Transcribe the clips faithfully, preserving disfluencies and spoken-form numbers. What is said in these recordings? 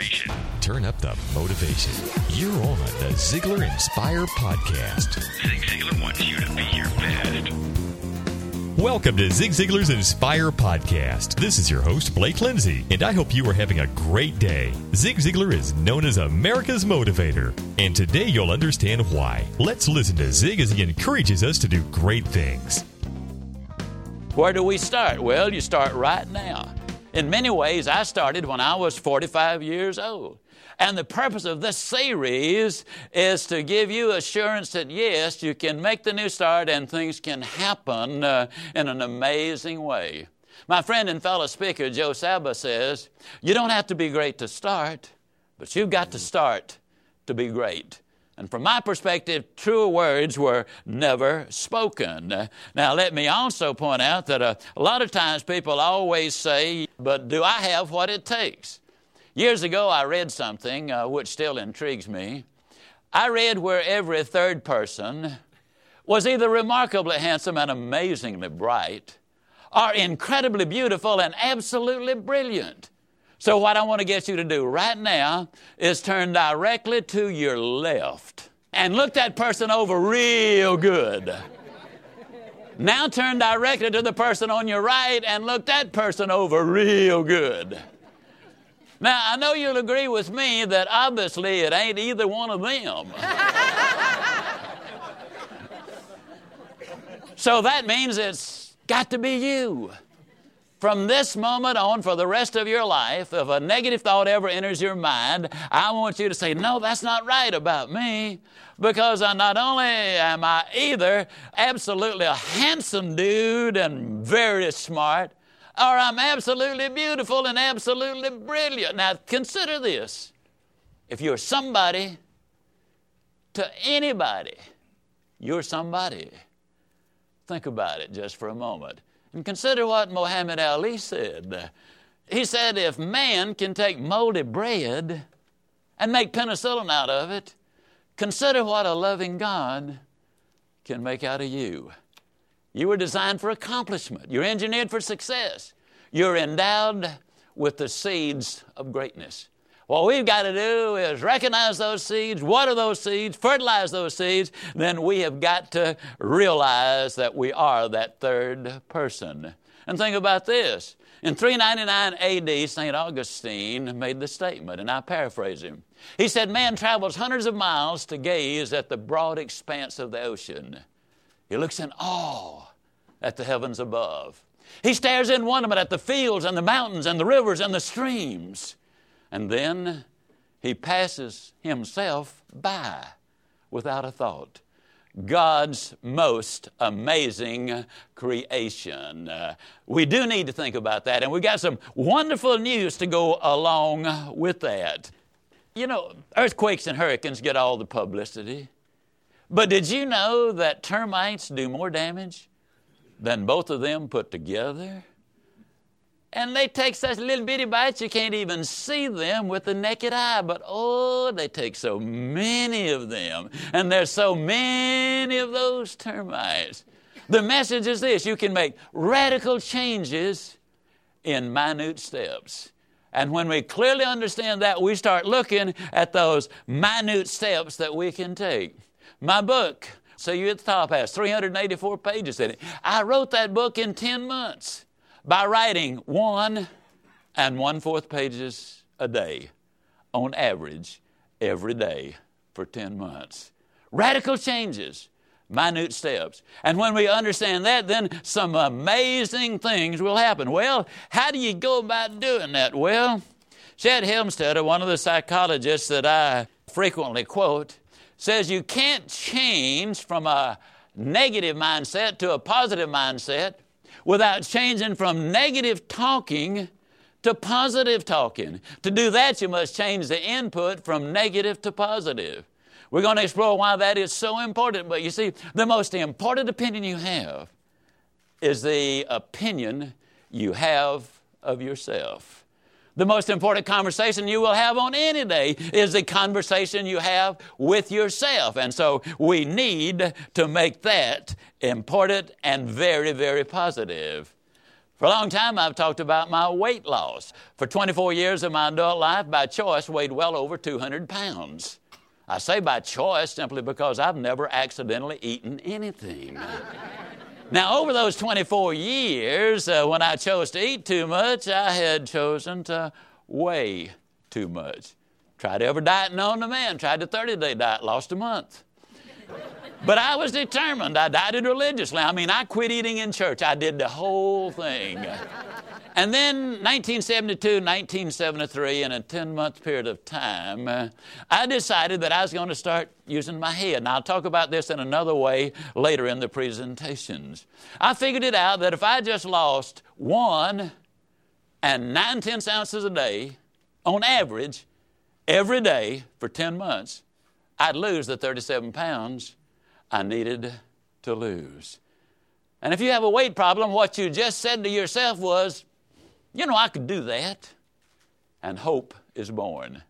inspiration. Turn up the motivation. You're on the Ziglar Inspire Podcast. Zig Ziglar wants you to be your best. Welcome to Zig Ziglar's Inspire Podcast. This is your host, Blake Lindsay, and I hope you are having a great day. Zig Ziglar is known as America's motivator, and today you'll understand why. Let's listen to Zig as he encourages us to do great things. Where do we start? Well, you start right now. In many ways, I started when I was forty-five years old. And the purpose of this series is to give you assurance that, yes, you can make the new start and things can happen uh, in an amazing way. My friend and fellow speaker, Joe Sabba, says, you don't have to be great to start, but you've got to start to be great. And from my perspective, truer words were never spoken. Now, let me also point out that a, a lot of times people always say, but do I have what it takes? Years ago, I read something uh, which still intrigues me. I read where every third person was either remarkably handsome and amazingly bright, or incredibly beautiful and absolutely brilliant. So what I want to get you to do right now is turn directly to your left and look that person over real good. Now turn directly to the person on your right and look that person over real good. Now, I know you'll agree with me that obviously it ain't either one of them. So that means it's got to be you. From this moment on, for the rest of your life, if a negative thought ever enters your mind, I want you to say, no, that's not right about me, because I not only am I either absolutely a handsome dude and very smart, or I'm absolutely beautiful and absolutely brilliant. Now, consider this. If you're somebody to anybody, you're somebody. Think about it just for a moment. And consider what Muhammad Ali said. He said, if man can take moldy bread and make penicillin out of it, consider what a loving God can make out of you. You were designed for accomplishment. You're engineered for success. You're endowed with the seeds of greatness. What we've got to do is recognize those seeds, water those seeds, fertilize those seeds. Then we have got to realize that we are that third person. And think about this. In three ninety-nine A D, Saint Augustine made the statement, and I paraphrase him. He said, man travels hundreds of miles to gaze at the broad expanse of the ocean. He looks in awe at the heavens above. He stares in wonderment at the fields and the mountains and the rivers and the streams. And then he passes himself by without a thought. God's most amazing creation. Uh, we do need to think about that, and we got some wonderful news to go along with that. You know, earthquakes and hurricanes get all the publicity, but did you know that termites do more damage than both of them put together? And they take such little bitty bites you can't even see them with the naked eye. But, oh, they take so many of them. And there's so many of those termites. The message is this. You can make radical changes in minute steps. And when we clearly understand that, we start looking at those minute steps that we can take. My book, See You at the Top, has three hundred eighty-four pages in it. I wrote that book in ten months. By writing one and one-fourth pages a day, on average, every day for ten months. Radical changes, minute steps. And when we understand that, then some amazing things will happen. Well, how do you go about doing that? Well, Shad Helmstetter, one of the psychologists that I frequently quote, says you can't change from a negative mindset to a positive mindset without changing from negative talking to positive talking. To do that, you must change the input from negative to positive. We're going to explore why that is so important. But you see, the most important opinion you have is the opinion you have of yourself. The most important conversation you will have on any day is the conversation you have with yourself. And so we need to make that important and very, very positive. For a long time, I've talked about my weight loss. For twenty-four years of my adult life, by choice, weighed well over two hundred pounds. I say by choice simply because I've never accidentally eaten anything. Now, over those twenty-four years, uh, when I chose to eat too much, I had chosen to weigh too much. Tried every diet known to man. Tried the thirty-day diet. Lost a month. But I was determined. I dieted religiously. I mean, I quit eating in church. I did the whole thing. And then nineteen seventy-two, nineteen seventy-three, in a ten-month period of time, uh, I decided that I was going to start using my head. And I'll talk about this in another way later in the presentations. I figured it out that if I just lost one and nine-tenths ounces a day, on average, every day for ten months, I'd lose the thirty-seven pounds I needed to lose. And if you have a weight problem, what you just said to yourself was, you know, I could do that. And hope is born.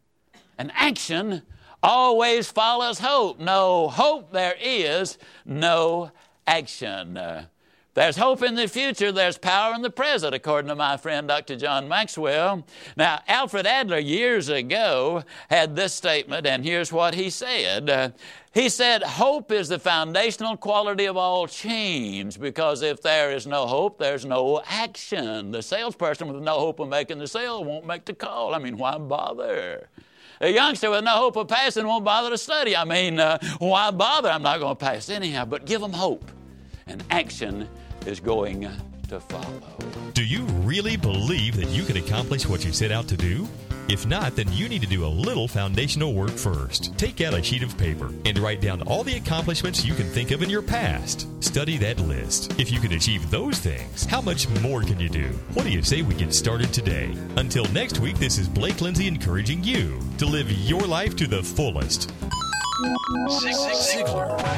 And action always follows hope. No hope there is, no action. Uh, there's hope in the future, there's power in the present, according to my friend Doctor John Maxwell. Now, Alfred Adler years ago had this statement, and here's what he said. Uh, He said, hope is the foundational quality of all change, because if there is no hope, there's no action. The salesperson with no hope of making the sale won't make the call. I mean, why bother? A youngster with no hope of passing won't bother to study. I mean, uh, why bother? I'm not going to pass anyhow, but give them hope, and action is going to follow. Do you really believe that you can accomplish what you set out to do? If not, then you need to do a little foundational work first. Take out a sheet of paper and write down all the accomplishments you can think of in your past. Study that list. If you can achieve those things, how much more can you do? What do you say we get started today? Until next week, this is Blake Lindsay encouraging you to live your life to the fullest. Zig Ziglar.